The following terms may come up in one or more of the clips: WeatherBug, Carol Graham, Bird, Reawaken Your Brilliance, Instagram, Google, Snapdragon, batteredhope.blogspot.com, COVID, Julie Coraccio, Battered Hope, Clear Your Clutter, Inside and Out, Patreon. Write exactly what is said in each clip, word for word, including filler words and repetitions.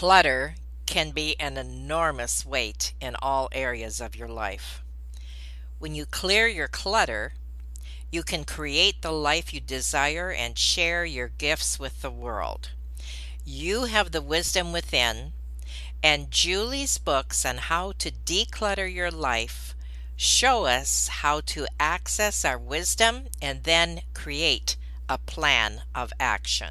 Clutter can be an enormous weight in all areas of your life. When you clear your clutter, you can create the life you desire and share your gifts with the world. You have the wisdom within, and Julie's books on how to declutter your life show us how to access our wisdom and then create a plan of action.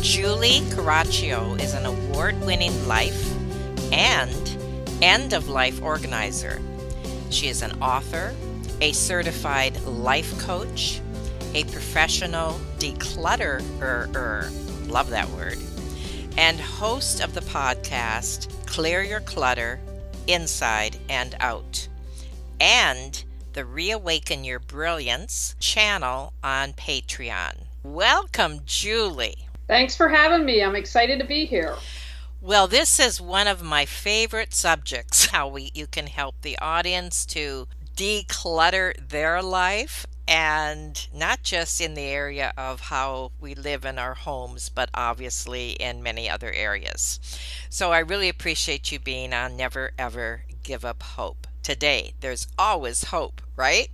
Julie Coraccio is an award-winning life and end-of-life organizer. She is an author, a certified life coach, a professional declutterer, love that word, and host of the podcast Clear Your Clutter, Inside and Out, and the Reawaken Your Brilliance channel on Patreon. Welcome, Julie. Thanks for having me. I'm excited to be here. Well, this is one of my favorite subjects, how we you can help the audience to declutter their life, and not just in the area of how we live in our homes, but obviously in many other areas. So I really appreciate you being on Never Ever Give Up Hope. Today, there's always hope, right?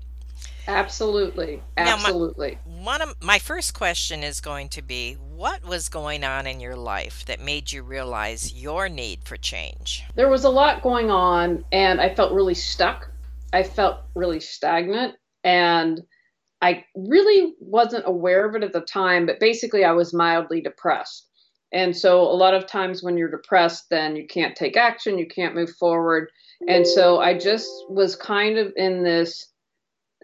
Absolutely. Absolutely. Now, my, one of, my first question is going to be, what was going on in your life that made you realize your need for change? There was a lot going on, and I felt really stuck. I felt really stagnant, and I really wasn't aware of it at the time, but basically I was mildly depressed. And so a lot of times when you're depressed, then you can't take action, you can't move forward. And so I just was kind of in this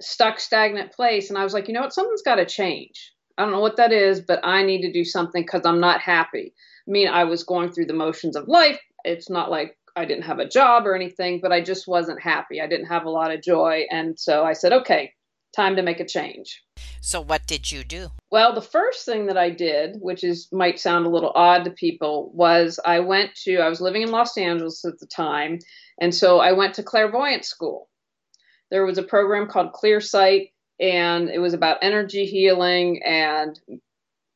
stuck, stagnant place. And I was like, you know what, something's got to change. I don't know what that is, but I need to do something because I'm not happy. I mean, I was going through the motions of life. It's not like I didn't have a job or anything, but I just wasn't happy. I didn't have a lot of joy. And so I said, okay, time to make a change. So what did you do? Well, the first thing that I did, which is might sound a little odd to people, was I went to, I was living in Los Angeles at the time. And so I went to clairvoyant school. There was a program called Clear Sight, and it was about energy healing and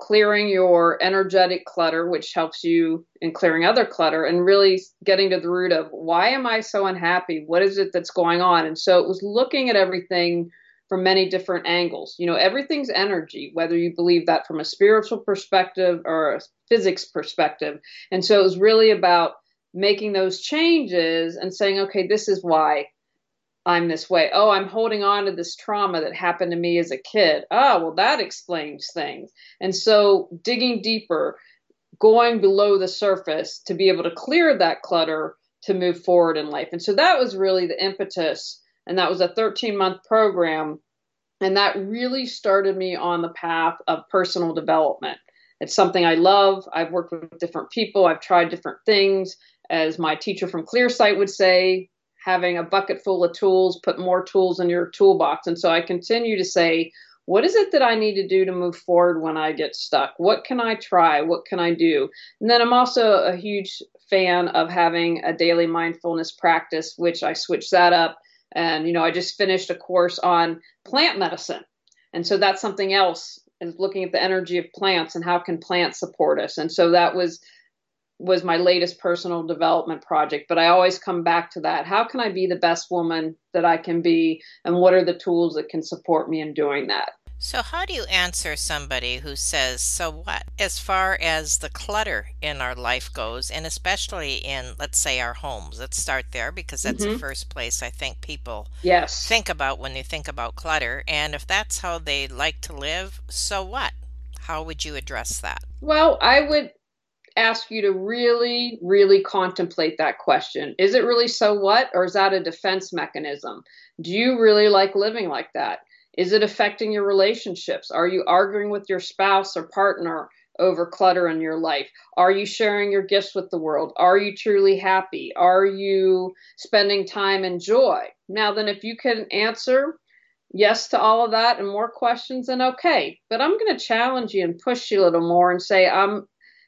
clearing your energetic clutter, which helps you in clearing other clutter and really getting to the root of why am I so unhappy? What is it that's going on? And so it was looking at everything from many different angles. You know, everything's energy, whether you believe that from a spiritual perspective or a physics perspective. And so it was really about making those changes and saying, okay, this is why I'm this way. Oh, I'm holding on to this trauma that happened to me as a kid. Oh, well, that explains things. And so digging deeper, going below the surface to be able to clear that clutter to move forward in life. And so that was really the impetus. And that was a thirteen month program. And that really started me on the path of personal development. It's something I love. I've worked with different people. I've tried different things. As my teacher from ClearSight would say, having a bucket full of tools, put more tools in your toolbox. And so I continue to say, what is it that I need to do to move forward when I get stuck? What can I try? What can I do? And then I'm also a huge fan of having a daily mindfulness practice, which I switched that up. And, you know, I just finished a course on plant medicine. And so that's something else, is looking at the energy of plants and how can plants support us. And so that was was my latest personal development project, but I always come back to that. How can I be the best woman that I can be? And what are the tools that can support me in doing that? So how do you answer somebody who says, so what, as far as the clutter in our life goes, and especially in, let's say, our homes? Let's start there, because that's mm-hmm. the first place I think people yes. think about when they think about clutter. And if that's how they like to live, so what? How would you address that? Well, I would ask you to really, really contemplate that question. Is it really so what, or is that a defense mechanism? Do you really like living like that? Is it affecting your relationships? Are you arguing with your spouse or partner over clutter in your life? Are you sharing your gifts with the world? Are you truly happy? Are you spending time in joy? Now then, if you can answer yes to all of that and more questions, then okay. But I'm going to challenge you and push you a little more and say, I'm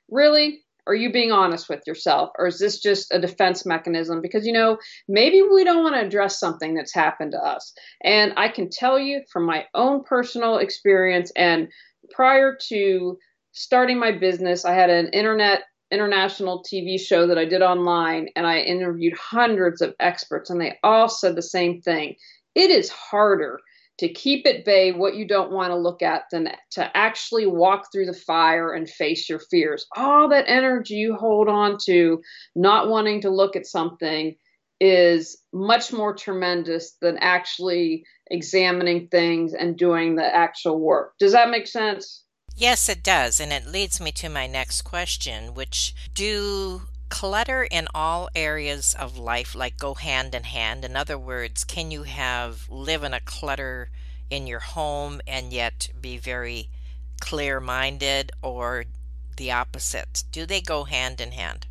really, are you being honest with yourself? Or is this just a defense mechanism? Because, you know, maybe we don't want to address something that's happened to us. And I can tell you from my own personal experience, and prior to starting my business, I had an internet international T V show that I did online, and I interviewed hundreds of experts, and they all said the same thing. It is harder to keep at bay what you don't want to look at than to actually walk through the fire and face your fears. All that energy you hold on to not wanting to look at something is much more tremendous than actually examining things and doing the actual work. Does that make sense? Yes, it does. And it leads me to my next question, which do clutter in all areas of life like go hand in hand? In other words, can you have live in a clutter in your home and yet be very clear-minded, or the opposite? Do they go hand in hand?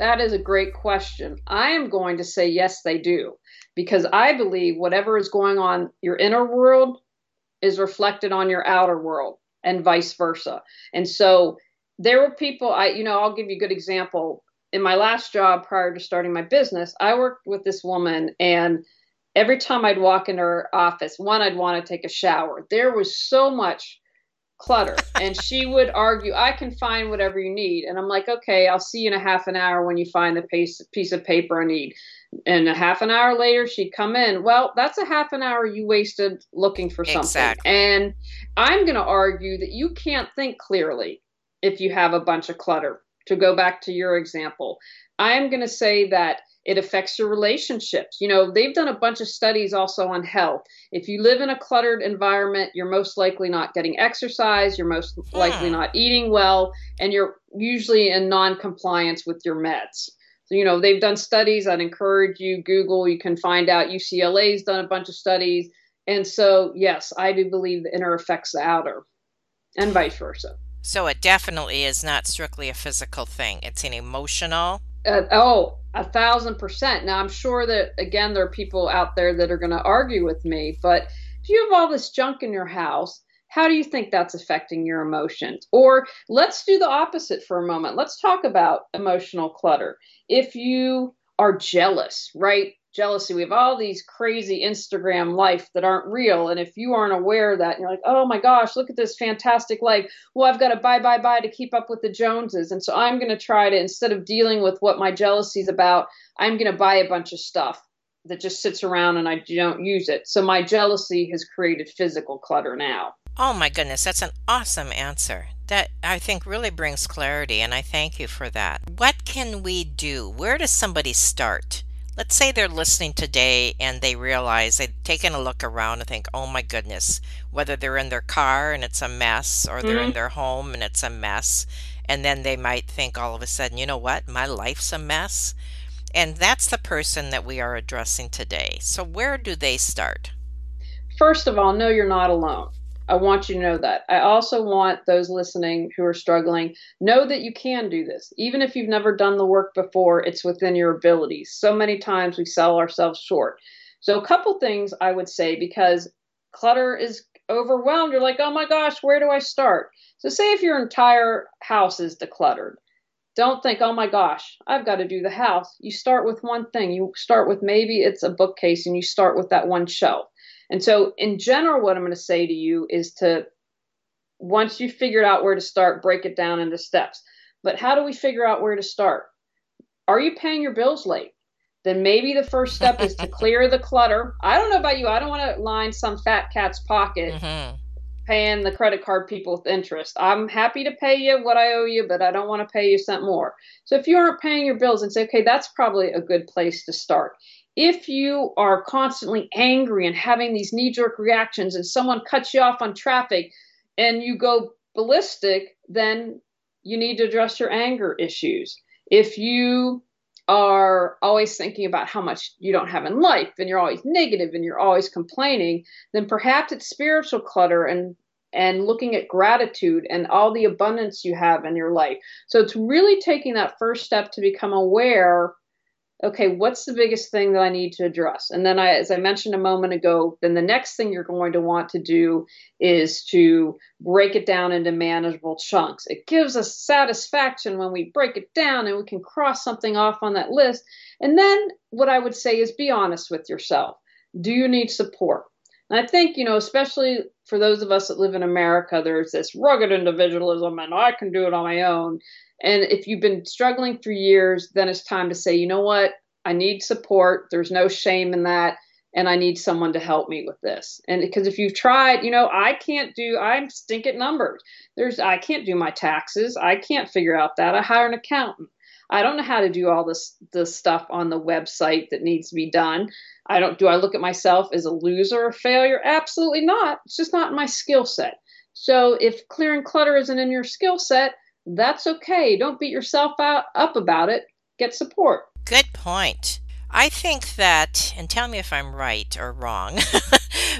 That is a great question. I am going to say yes, they do, because I believe whatever is going on your inner world is reflected on your outer world, and vice versa. And so there were people, I you know, I'll give you a good example. In my last job prior to starting my business, I worked with this woman, and every time I'd walk in her office, one, I'd want to take a shower. There was so much clutter, and she would argue, I can find whatever you need. And I'm like, okay, I'll see you in a half an hour when you find the piece, piece of paper I need. And a half an hour later, she'd come in. Well, that's a half an hour you wasted looking for something. Exactly. And I'm going to argue that you can't think clearly if you have a bunch of clutter. To go back to your example, I'm going to say that it affects your relationships. You know, they've done a bunch of studies also on health. If you live in a cluttered environment, you're most likely not getting exercise, you're most yeah. likely not eating well, and you're usually in non-compliance with your meds. So, you know, they've done studies. I'd encourage you, Google, you can find out. U C L A's done a bunch of studies. And so, yes, I do believe the inner affects the outer, and vice versa. So it definitely is not strictly a physical thing. It's an emotional. Uh, oh, a thousand percent. Now, I'm sure that, again, there are people out there that are going to argue with me, but if you have all this junk in your house, how do you think that's affecting your emotions? Or let's do the opposite for a moment. Let's talk about emotional clutter. If you are jealous, right? Jealousy. We have all these crazy Instagram life that aren't real. And if you aren't aware of that, you're like, oh my gosh, look at this fantastic life. Well, I've got to buy, buy, buy to keep up with the Joneses. And so I'm going to try to, instead of dealing with what my jealousy is about, I'm going to buy a bunch of stuff that just sits around and I don't use it. So my jealousy has created physical clutter now. Oh my goodness, that's an awesome answer. That, I think, really brings clarity. And I thank you for that. What can we do? Where does somebody start? Let's say they're listening today and they realize they've taken a look around and think, oh my goodness, whether they're in their car and it's a mess, or they're mm-hmm. in their home and it's a mess. And then they might think all of a sudden, you know what, my life's a mess. And that's the person that we are addressing today. So where do they start? First of all, know you're not alone. I want you to know that. I also want those listening who are struggling, know that you can do this. Even if you've never done the work before, it's within your abilities. So many times we sell ourselves short. So a couple things I would say, because clutter is overwhelmed. You're like, oh my gosh, where do I start? So say if your entire house is decluttered. Don't think, oh my gosh, I've got to do the house. You start with one thing. You start with, maybe it's a bookcase, and you start with that one shelf. And so in general, what I'm going to say to you is to, once you figured out where to start, break it down into steps. But how do we figure out where to start? Are you paying your bills late? Then maybe the first step is to clear the clutter. I don't know about you. I don't want to line some fat cat's pocket mm-hmm. paying the credit card people with interest. I'm happy to pay you what I owe you, but I don't want to pay you something more. So if you aren't paying your bills and say, okay, that's probably a good place to start. If you are constantly angry and having these knee-jerk reactions and someone cuts you off on traffic and you go ballistic, then you need to address your anger issues. If you are always thinking about how much you don't have in life and you're always negative and you're always complaining, then perhaps it's spiritual clutter and and looking at gratitude and all the abundance you have in your life. So it's really taking that first step to become aware, okay, what's the biggest thing that I need to address? And then I, as I mentioned a moment ago, then the next thing you're going to want to do is to break it down into manageable chunks. It gives us satisfaction when we break it down and we can cross something off on that list. And then what I would say is be honest with yourself. Do you need support? And I think, you know, especially for those of us that live in America, there's this rugged individualism and I can do it on my own. And if you've been struggling for years, then it's time to say, you know what, I need support. There's no shame in that. And I need someone to help me with this. And because if you've tried, you know, I can't do, I'm stink at numbers. There's, I can't do my taxes. I can't figure out that. I hire an accountant. I don't know how to do all this, this stuff on the website that needs to be done. I don't, do I look at myself as a loser or failure? Absolutely not. It's just not my skill set. So if clearing clutter isn't in your skill set, that's okay. Don't beat yourself up about it. Get support. Good point. I think that, and tell me if I'm right or wrong,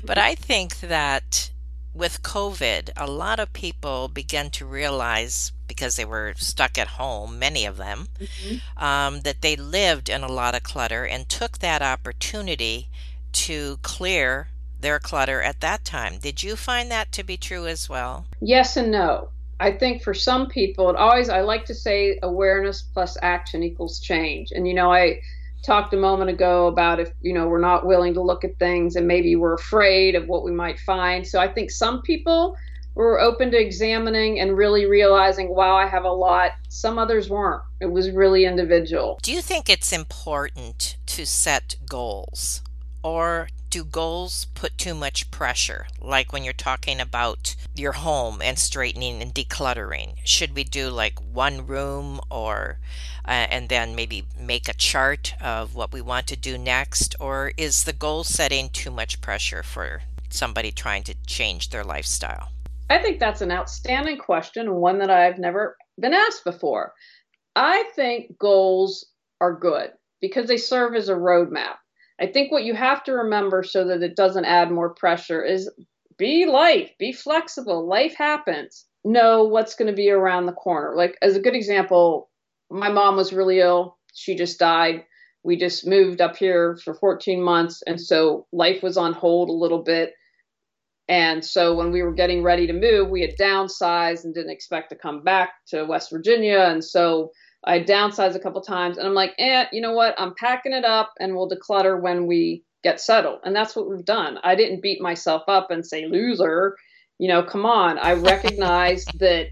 but I think that with COVID, a lot of people began to realize, because they were stuck at home, many of them, mm-hmm. um, that they lived in a lot of clutter and took that opportunity to clear their clutter at that time. Did you find that to be true as well? Yes and no. I think for some people, it always, I like to say awareness plus action equals change. And, you know, I talked a moment ago about if, you know, we're not willing to look at things and maybe we're afraid of what we might find. So I think some people were open to examining and really realizing, wow, I have a lot. Some others weren't. It was really individual. Do you think it's important to set goals, or do goals put too much pressure? Like when you're talking about your home and straightening and decluttering, should we do like one room or uh, and then maybe make a chart of what we want to do next? Or is the goal setting too much pressure for somebody trying to change their lifestyle? I think that's an outstanding question, and one that I've never been asked before. I think goals are good because they serve as a roadmap. I think what you have to remember so that it doesn't add more pressure is be light, be flexible. Life happens. Know what's going to be around the corner. Like as a good example, my mom was really ill. She just died. We just moved up here for fourteen months. And so life was on hold a little bit. And so when we were getting ready to move, we had downsized and didn't expect to come back to West Virginia. And so I downsized a couple times and I'm like, eh, you know what? I'm packing it up and we'll declutter when we get settled. And that's what we've done. I didn't beat myself up and say, loser, you know, come on. I recognized that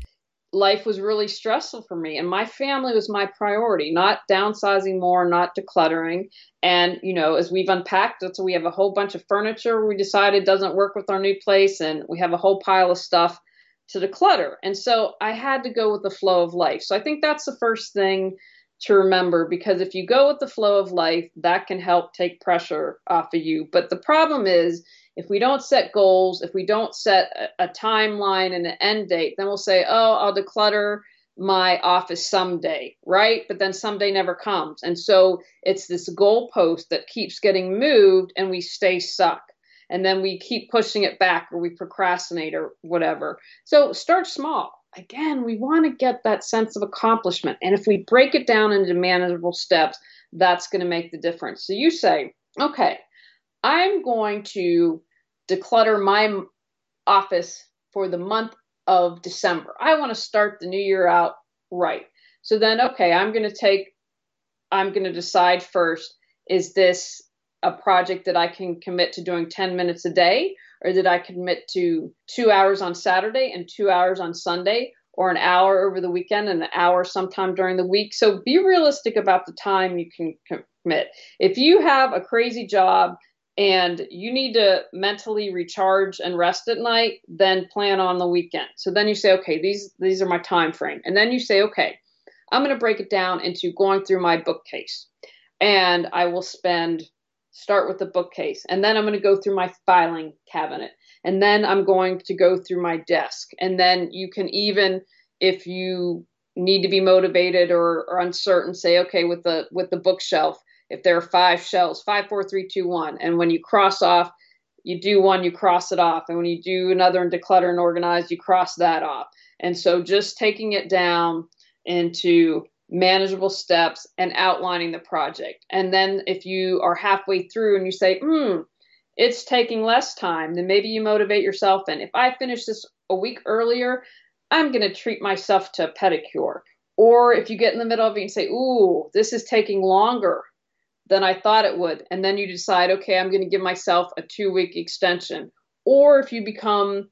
life was really stressful for me and my family was my priority, not downsizing more, not decluttering. And, you know, as we've unpacked it, so we have a whole bunch of furniture we decided doesn't work with our new place and we have a whole pile of stuff to declutter. And so I had to go with the flow of life. So I think that's the first thing to remember, because if you go with the flow of life, that can help take pressure off of you. But the problem is if we don't set goals, if we don't set a, a timeline and an end date, then we'll say, oh, I'll declutter my office someday, right? But then someday never comes. And so it's this goalpost that keeps getting moved and we stay stuck. And then we keep pushing it back or we procrastinate or whatever. So start small. Again, we want to get that sense of accomplishment. And if we break it down into manageable steps, that's going to make the difference. So you say, okay, I'm going to declutter my office for the month of December. I want to start the new year out right. So then, okay, I'm going to take, I'm going to decide first, is this a project that I can commit to doing ten minutes a day, or that I commit to two hours on Saturday and two hours on Sunday, or an hour over the weekend and an hour sometime during the week. So be realistic about the time you can commit. If you have a crazy job and you need to mentally recharge and rest at night, then plan on the weekend. So then you say, okay, these these are my time frame. And then you say, okay, I'm going to break it down into going through my bookcase. And I will spend, start with the bookcase. And then I'm going to go through my filing cabinet. And then I'm going to go through my desk. And then you can even, if you need to be motivated or, or uncertain, say, okay, with the with the bookshelf, if there are five shelves, five, four, three, two, one. And when you cross off, you do one, you cross it off. And when you do another and declutter and organize, you cross that off. And so just taking it down into manageable steps and outlining the project. And then if you are halfway through and you say, hmm, it's taking less time, then maybe you motivate yourself. And if I finish this a week earlier, I'm going to treat myself to a pedicure. Or if you get in the middle of it and say, ooh, this is taking longer than I thought it would. And then you decide, okay, I'm going to give myself a two-week extension. Or if you become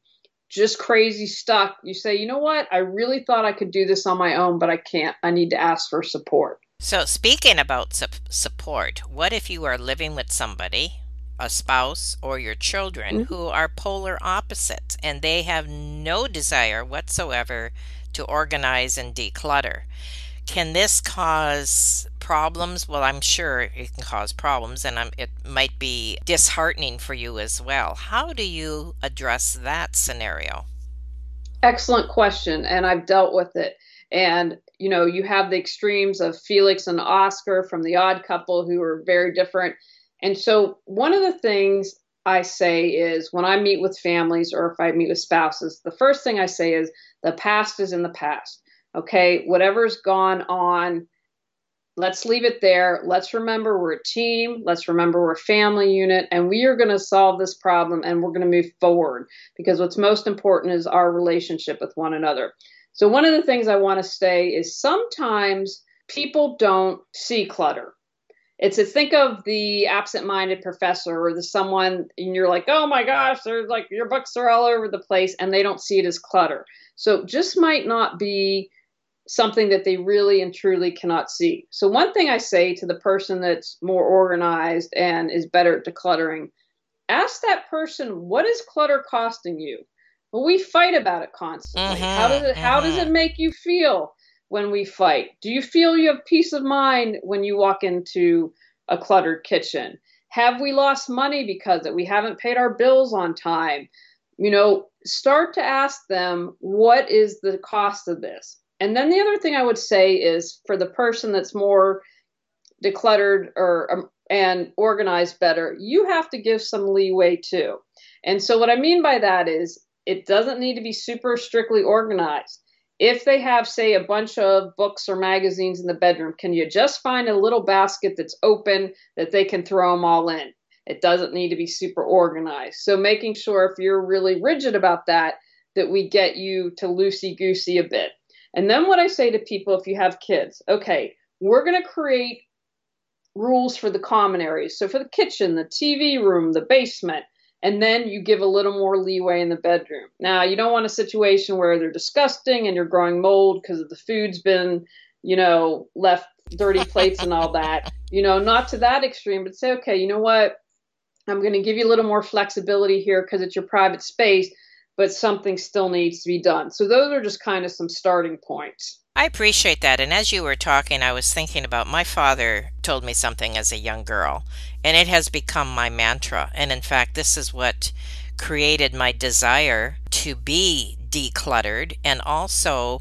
just crazy stuck, you say, you know what? I really thought I could do this on my own, but I can't. I need to ask for support. So speaking about su- support, what if you are living with somebody, a spouse or your children, mm-hmm. who are polar opposites and they have no desire whatsoever to organize and declutter? Can this cause problems? Well, I'm sure it can cause problems, and I'm, it might be disheartening for you as well. How do you address that scenario? Excellent question, and I've dealt with it. And, you know, you have the extremes of Felix and Oscar from The Odd Couple, who are very different. And so one of the things I say is when I meet with families or if I meet with spouses, the first thing I say is the past is in the past. Okay, whatever's gone on, let's leave it there. Let's remember we're a team. Let's remember we're a family unit, and we are going to solve this problem, and we're going to move forward because what's most important is our relationship with one another. So one of the things I want to say is sometimes people don't see clutter. It's a think of the absent-minded professor or the someone, and you're like, oh my gosh, there's like your books are all over the place, and they don't see it as clutter. So just might not be something that they really and truly cannot see. So one thing I say to the person that's more organized and is better at decluttering, ask that person, what is clutter costing you? Well, we fight about it constantly. Mm-hmm, how does it, mm-hmm. how does it make you feel when we fight? Do you feel you have peace of mind when you walk into a cluttered kitchen? Have we lost money because that we haven't paid our bills on time? You know, start to ask them, what is the cost of this? And then the other thing I would say is for the person that's more decluttered or um, and organized better, you have to give some leeway too. And so what I mean by that is it doesn't need to be super strictly organized. If they have, say, a bunch of books or magazines in the bedroom, can you just find a little basket that's open that they can throw them all in? It doesn't need to be super organized. So making sure if you're really rigid about that, that we get you to loosey-goosey a bit. And then what I say to people, if you have kids, okay, we're going to create rules for the common areas. So for the kitchen, the T V room, the basement, and then you give a little more leeway in the bedroom. Now, you don't want a situation where they're disgusting and you're growing mold because the food's been, you know, left dirty plates and all that, you know, not to that extreme, but say, okay, you know what, I'm going to give you a little more flexibility here because it's your private space, but something still needs to be done. So those are just kind of some starting points. I appreciate that. And as you were talking, I was thinking about my father told me something as a young girl, and it has become my mantra. And in fact, this is what created my desire to be decluttered. And also,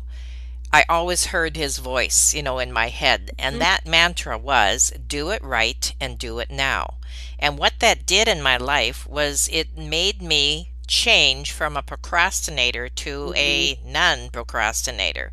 I always heard his voice, you know, in my head. And mm-hmm. that mantra was, do it right and do it now. And what that did in my life was it made me change from a procrastinator to mm-hmm. a non-procrastinator,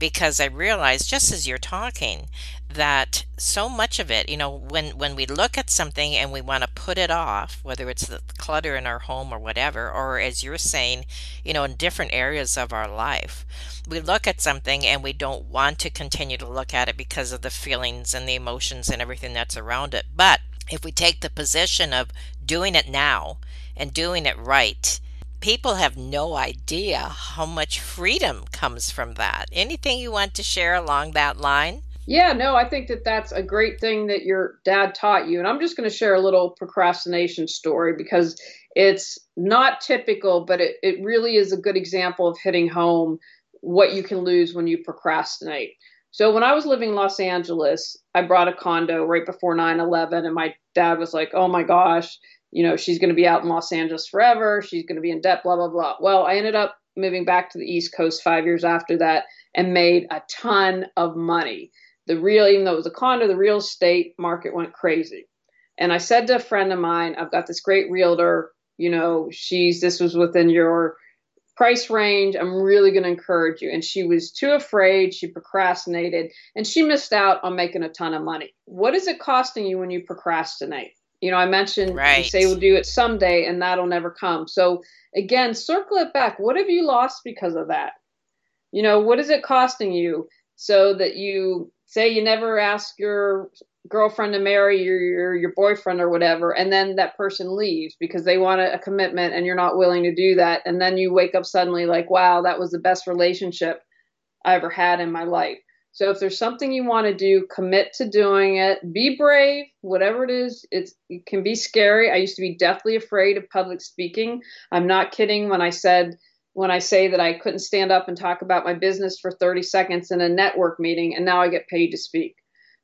because I realized, just as you're talking, that so much of it, you know, when, when we look at something and we want to put it off, whether it's the clutter in our home or whatever, or as you're saying, you know, in different areas of our life, we look at something and we don't want to continue to look at it because of the feelings and the emotions and everything that's around it. But if we take the position of doing it now and doing it right, people have no idea how much freedom comes from that. Anything you want to share along that line? Yeah, no, I think that that's a great thing that your dad taught you. And I'm just going to share a little procrastination story because it's not typical, but it, it really is a good example of hitting home what you can lose when you procrastinate. So when I was living in Los Angeles, I bought a condo right before nine eleven, and my dad was like, oh my gosh, you know, she's going to be out in Los Angeles forever. She's going to be in debt, blah, blah, blah. Well, I ended up moving back to the East Coast five years after that and made a ton of money. The real, even though it was a condo, the real estate market went crazy. And I said to a friend of mine, I've got this great realtor, you know, she's, this was within your price range. I'm really going to encourage you. And she was too afraid. She procrastinated and she missed out on making a ton of money. What is it costing you when you procrastinate? You know, I mentioned, right. You say we'll do it someday and that'll never come. So again, circle it back. What have you lost because of that? You know, what is it costing you so that you, say you never ask your girlfriend to marry your, your your boyfriend or whatever, and then that person leaves because they want a, a commitment and you're not willing to do that. And then you wake up suddenly like, wow, that was the best relationship I ever had in my life. So if there's something you want to do, commit to doing it. Be brave, whatever it is. It's, it can be scary. I used to be deathly afraid of public speaking. I'm not kidding when I said when I say that I couldn't stand up and talk about my business for thirty seconds in a network meeting, and now I get paid to speak.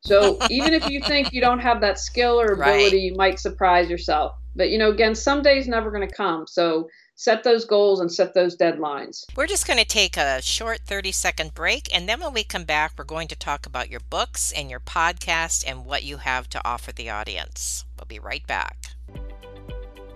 So even if you think you don't have that skill or ability, right. You might surprise yourself. But, you know, again, some days never going to come. So set those goals and set those deadlines. We're just going to take a short thirty second break. And then when we come back, we're going to talk about your books and your podcast and what you have to offer the audience. We'll be right back.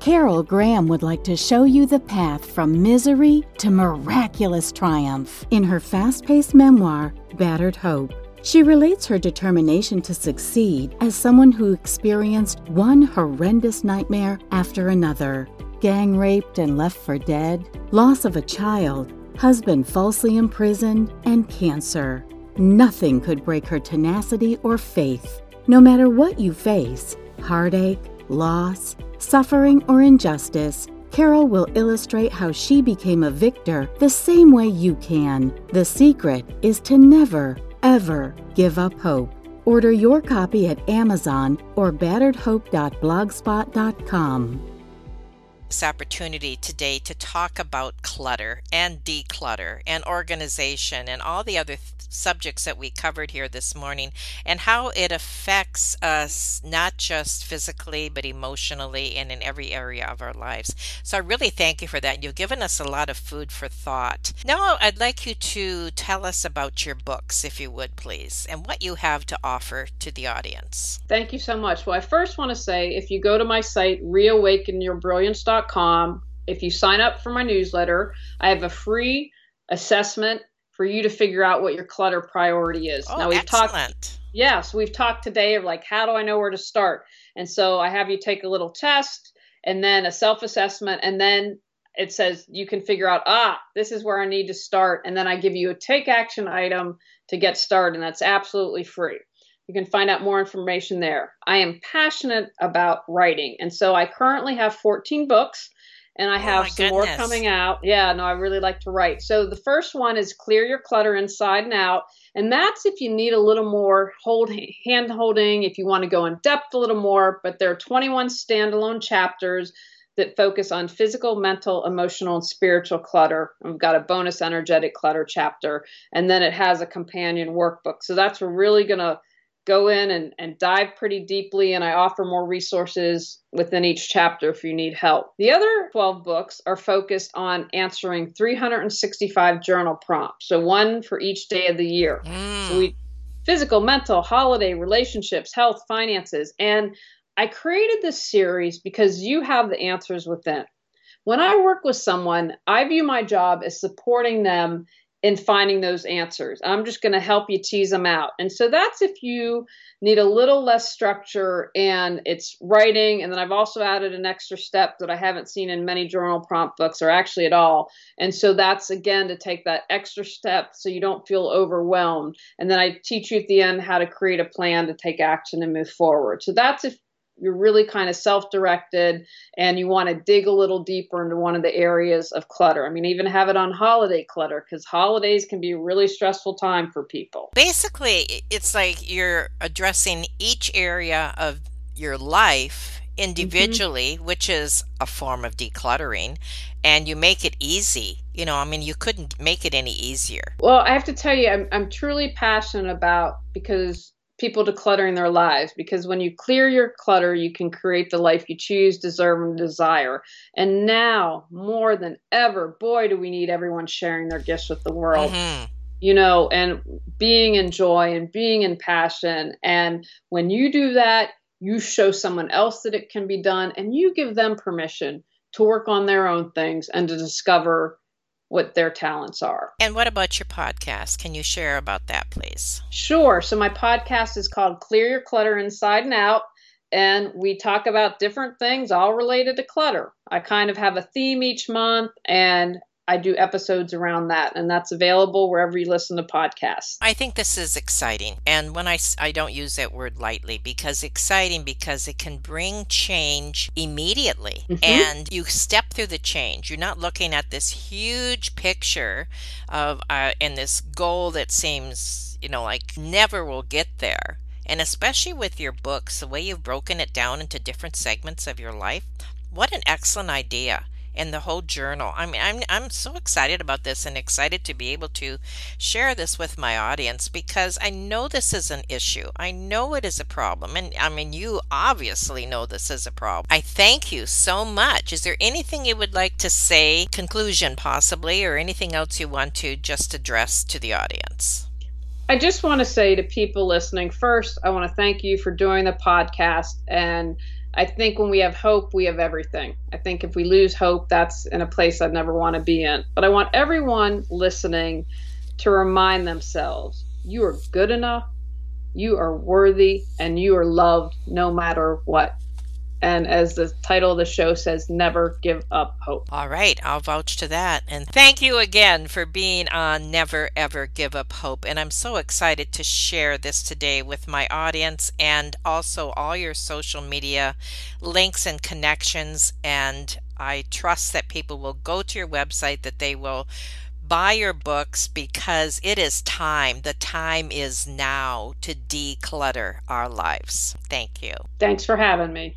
Carol Graham would like to show you the path from misery to miraculous triumph in her fast-paced memoir, Battered Hope. She relates her determination to succeed as someone who experienced one horrendous nightmare after another. Gang raped and left for dead, loss of a child, husband falsely imprisoned, and cancer. Nothing could break her tenacity or faith. No matter what you face, heartache, loss, suffering, or injustice, Carol will illustrate how she became a victor the same way you can. The secret is to never, ever give up hope. Order your copy at Amazon or battered hope dot blogspot dot com. This opportunity today to talk about clutter and declutter and organization and all the other th- subjects that we covered here this morning and how it affects us not just physically but emotionally and in every area of our lives. So I really thank you for that. You've given us a lot of food for thought. Now I'd like you to tell us about your books, if you would please, and what you have to offer to the audience. Thank you so much. Well, I first want to say if you go to my site, Reawaken Your Brilliance, if you sign up for my newsletter, I have a free assessment for you to figure out what your clutter priority is. Oh, now we've excellent. Talked, yeah, so we've talked today of like, how do I know where to start? And so I have you take a little test and then a self-assessment, and then it says you can figure out, ah, this is where I need to start. And then I give you a take action item to get started, and that's absolutely free. You can find out more information there. I am passionate about writing. And so I currently have fourteen books and I have oh some goodness. more coming out. Yeah, no, I really like to write. So the first one is Clear Your Clutter, Inside and Out. And that's if you need a little more hold, hand holding, if you want to go in depth a little more, but there are twenty-one standalone chapters that focus on physical, mental, emotional, and spiritual clutter. We've got a bonus energetic clutter chapter, and then it has a companion workbook. So that's really going to go in and, and dive pretty deeply, and I offer more resources within each chapter if you need help. The other twelve books are focused on answering three hundred sixty-five journal prompts, so one for each day of the year. Mm. So we physical, mental, holiday, relationships, health, finances, and I created this series because you have the answers within. When I work with someone, I view my job as supporting them in finding those answers. I'm just going to help you tease them out. And so that's if you need a little less structure and it's writing. And then I've also added an extra step that I haven't seen in many journal prompt books or actually at all. And so that's, again, to take that extra step so you don't feel overwhelmed. And then I teach you at the end how to create a plan to take action and move forward. So that's if you're really kind of self-directed and you want to dig a little deeper into one of the areas of clutter. I mean, even have it on holiday clutter, because holidays can be a really stressful time for people. Basically, it's like you're addressing each area of your life individually, mm-hmm. which is a form of decluttering, and you make it easy. You know, I mean, you couldn't make it any easier. Well, I have to tell you, I'm, I'm truly passionate about because people decluttering their lives, because when you clear your clutter, you can create the life you choose, deserve, and desire. And now more than ever, boy, do we need everyone sharing their gifts with the world. Mm-hmm. You know, and being in joy and being in passion. And when you do that, you show someone else that it can be done, and you give them permission to work on their own things and to discover what their talents are. And what about your podcast? Can you share about that, please? Sure. So my podcast is called Clear Your Clutter, Inside and Out, and we talk about different things all related to clutter. I kind of have a theme each month, and I do episodes around that, and that's available wherever you listen to podcasts. I think this is exciting. And when I, I don't use that word lightly, because exciting, because it can bring change immediately. Mm-hmm. And you step through the change. You're not looking at this huge picture of uh, and this goal that seems, you know, like never will get there. And especially with your books, the way you've broken it down into different segments of your life, what an excellent idea. And the whole journal. I mean, I'm I'm so excited about this and excited to be able to share this with my audience, because I know this is an issue. I know it is a problem. And I mean, you obviously know this is a problem. I thank you so much. Is there anything you would like to say, conclusion possibly, or anything else you want to just address to the audience? I just want to say to people listening, first, I want to thank you for doing the podcast. And I think when we have hope, we have everything. I think if we lose hope, that's in a place I'd never want to be in. But I want everyone listening to remind themselves, you are good enough, you are worthy, and you are loved no matter what. And as the title of the show says, never give up hope. All right, I'll vouch to that. And thank you again for being on Never Ever Give Up Hope. And I'm so excited to share this today with my audience, and also all your social media links and connections. And I trust that people will go to your website, that they will buy your books, because it is time. The time is now to declutter our lives. Thank you. Thanks for having me.